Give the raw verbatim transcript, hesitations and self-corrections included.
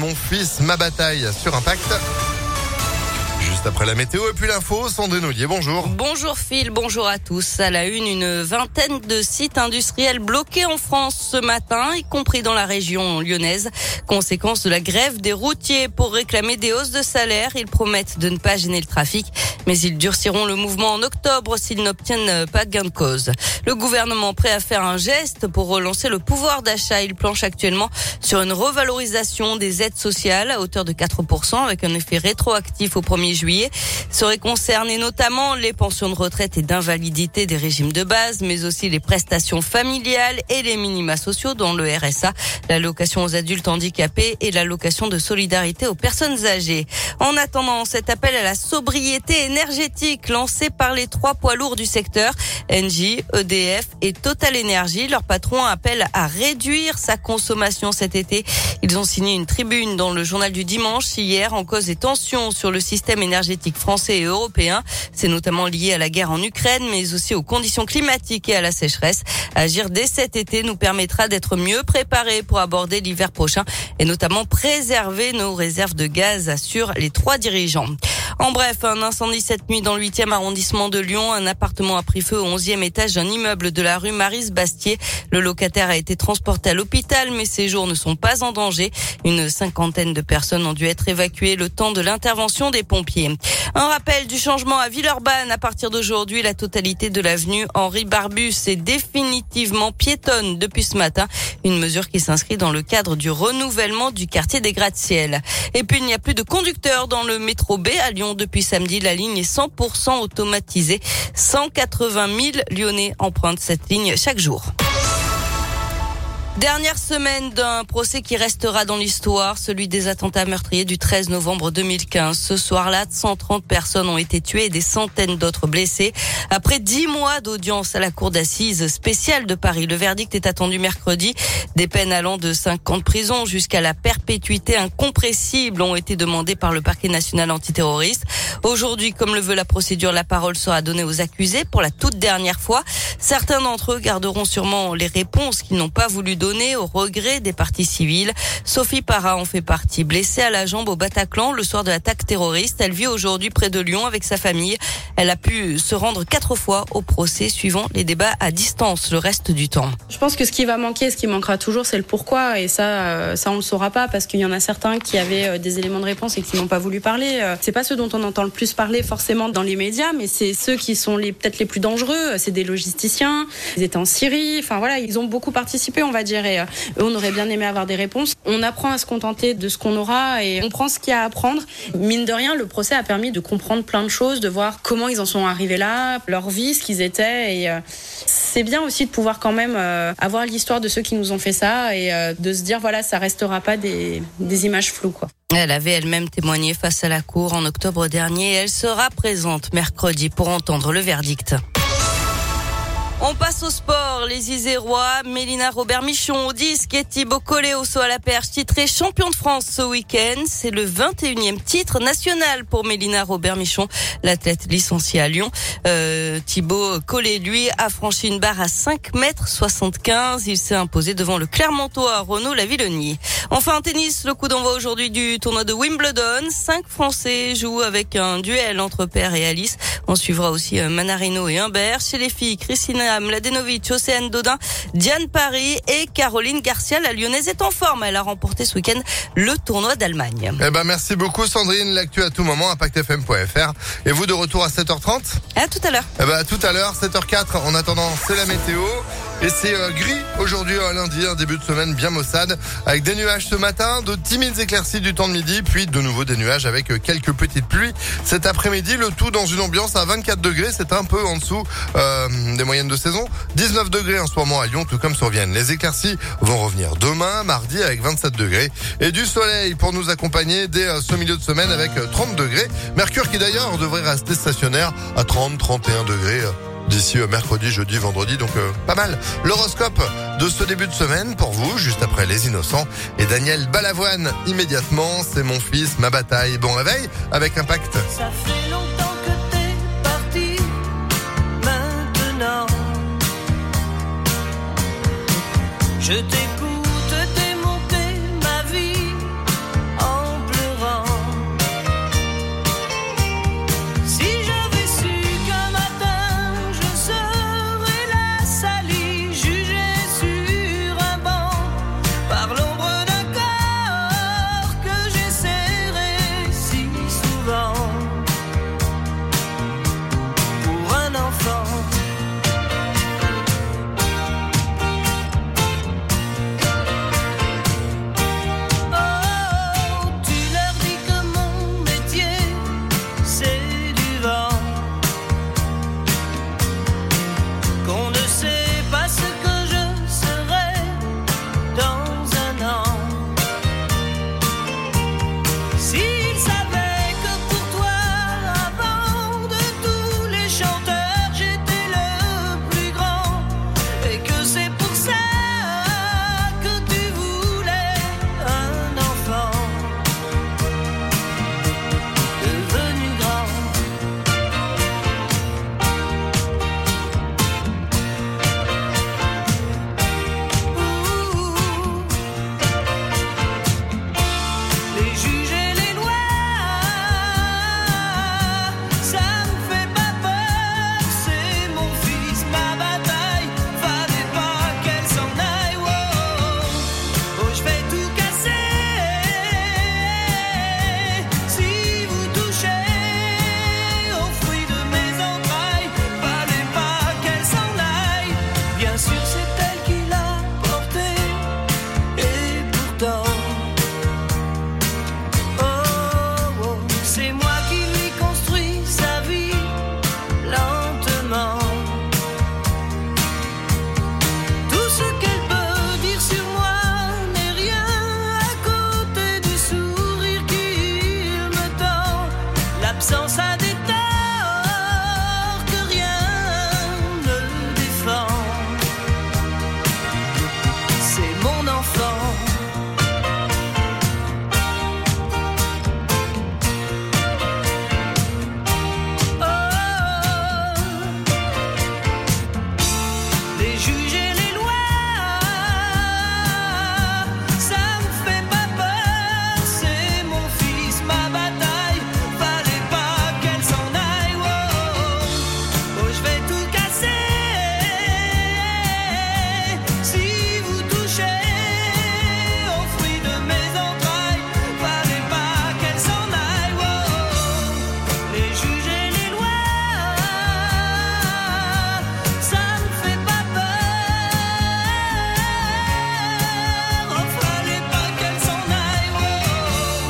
Mon fils, ma bataille sur Impact. Juste après la météo et puis l'info, Sandrine, bonjour. Bonjour Phil, bonjour à tous. À la une, une vingtaine de sites industriels bloqués en France ce matin, y compris dans la région lyonnaise. Conséquence de la grève des routiers pour réclamer des hausses de salaire. Ils promettent de ne pas gêner le trafic, mais ils durciront le mouvement en octobre s'ils n'obtiennent pas gain de cause. Le gouvernement prêt à faire un geste pour relancer le pouvoir d'achat. Il planche actuellement sur une revalorisation des aides sociales à hauteur de quatre pour cent avec un effet rétroactif au premier juillet. Seraient concernées notamment les pensions de retraite et d'invalidité des régimes de base, mais aussi les prestations familiales et les minima sociaux dont le R S A, l'allocation aux adultes handicapés et l'allocation de solidarité aux personnes âgées. En attendant cet appel à la sobriété énergétique lancé par les trois poids lourds du secteur, Engie, E D F et Total Energie, leur patron appelle à réduire sa consommation cet été. Ils ont signé une tribune dans le journal du dimanche hier en cause des tensions sur le système énergétique. énergétique français et européen. C'est notamment lié à la guerre en Ukraine, mais aussi aux conditions climatiques et à la sécheresse. Agir dès cet été nous permettra d'être mieux préparés pour aborder l'hiver prochain et notamment préserver nos réserves de gaz, assurent les trois dirigeants. En bref, un incendie cette nuit dans le huitième arrondissement de Lyon. Un appartement a pris feu au onzième étage d'un immeuble de la rue Maryse Bastier. Le locataire a été transporté à l'hôpital, mais ses jours ne sont pas en danger. Une cinquantaine de personnes ont dû être évacuées le temps de l'intervention des pompiers. Un rappel du changement à Villeurbanne. À partir d'aujourd'hui, la totalité de l'avenue Henri Barbusse est définitivement piétonne depuis ce matin. Une mesure qui s'inscrit dans le cadre du renouvellement du quartier des gratte-ciel. Et puis, il n'y a plus de conducteurs dans le métro B à Lyon. Depuis samedi, la ligne est cent pour cent automatisée. cent quatre-vingt mille Lyonnais empruntent cette ligne chaque jour. Dernière semaine d'un procès qui restera dans l'histoire, celui des attentats meurtriers du treize novembre deux mille quinze. Ce soir-là, cent trente personnes ont été tuées et des centaines d'autres blessées. Après dix mois d'audience à la cour d'assises spéciale de Paris, le verdict est attendu mercredi. Des peines allant de cinq ans de prison jusqu'à la perpétuité incompressible ont été demandées par le parquet national antiterroriste. Aujourd'hui, comme le veut la procédure, la parole sera donnée aux accusés pour la toute dernière fois. Certains d'entre eux garderont sûrement les réponses qu'ils n'ont pas voulu donner. Au regret des parties civiles. Sophie Parra en fait partie. Blessée à la jambe au Bataclan le soir de l'attaque terroriste, elle vit aujourd'hui près de Lyon avec sa famille. Elle a pu se rendre quatre fois au procès, suivant les débats à distance le reste du temps. Je pense que ce qui va manquer, ce qui manquera toujours, c'est le pourquoi. Et ça, ça on le saura pas, parce qu'il y en a certains qui avaient des éléments de réponse et qui n'ont pas voulu parler. C'est pas ceux dont on entend le plus parler forcément dans les médias, mais c'est ceux qui sont les, peut-être les plus dangereux. C'est des logisticiens, ils étaient en Syrie. Enfin voilà, ils ont beaucoup participé, on va dire. Et on aurait bien aimé avoir des réponses. On apprend à se contenter de ce qu'on aura et on prend ce qu'il y a à apprendre. Mine de rien, le procès a permis de comprendre plein de choses, de voir comment ils en sont arrivés là, leur vie, ce qu'ils étaient. Et c'est bien aussi de pouvoir quand même avoir l'histoire de ceux qui nous ont fait ça et de se dire, voilà, ça restera pas des, des images floues, quoi. Elle avait elle-même témoigné face à la cour en octobre dernier. Elle sera présente mercredi pour entendre le verdict. On passe au sport, les Isérois, Mélina Robert-Michon au disque et Thibaut Collet au saut à la perche, titré champion de France ce week-end. C'est le vingt et unième titre national pour Mélina Robert-Michon, l'athlète licenciée à Lyon. Euh, Thibaut Collet, lui, a franchi une barre à cinq mètres soixante-quinze. Il s'est imposé devant le Clermontois Renaud Lavillenie. Enfin, en tennis, le coup d'envoi aujourd'hui du tournoi de Wimbledon. Cinq Français jouent avec un duel entre Père et Alice. On suivra aussi Manarino et Humbert. Chez les filles, Christina Mladenovic, Océane Dodin, Diane Paris et Caroline Garcia. La Lyonnaise est en forme. Elle a remporté ce week-end le tournoi d'Allemagne. Eh ben, merci beaucoup, Sandrine. L'actu à tout moment, impact f m point f r. Et vous, de retour à sept heures trente? À tout à l'heure. Eh ben, à tout à l'heure, sept heures quatre. En attendant, c'est la météo. Et c'est euh, gris aujourd'hui, euh, lundi, un début de semaine bien maussade, avec des nuages ce matin, de timides éclaircies du temps de midi, puis de nouveau des nuages avec euh, quelques petites pluies cet après-midi. Le tout dans une ambiance à vingt-quatre degrés, c'est un peu en dessous euh, des moyennes de saison. dix-neuf degrés en ce moment à Lyon, tout comme sur Vienne. Les éclaircies vont revenir demain, mardi, avec vingt-sept degrés. Et du soleil pour nous accompagner dès euh, ce milieu de semaine avec euh, trente degrés. Mercure qui d'ailleurs devrait rester stationnaire à trente à trente et un degrés. Euh, D'ici mercredi, jeudi, vendredi, donc euh, pas mal. L'horoscope de ce début de semaine pour vous, juste après Les Innocents et Daniel Balavoine. Immédiatement, c'est Mon fils, ma bataille. Bon réveil avec Impact. Ça fait longtemps que t'es parti, maintenant. Je t'ai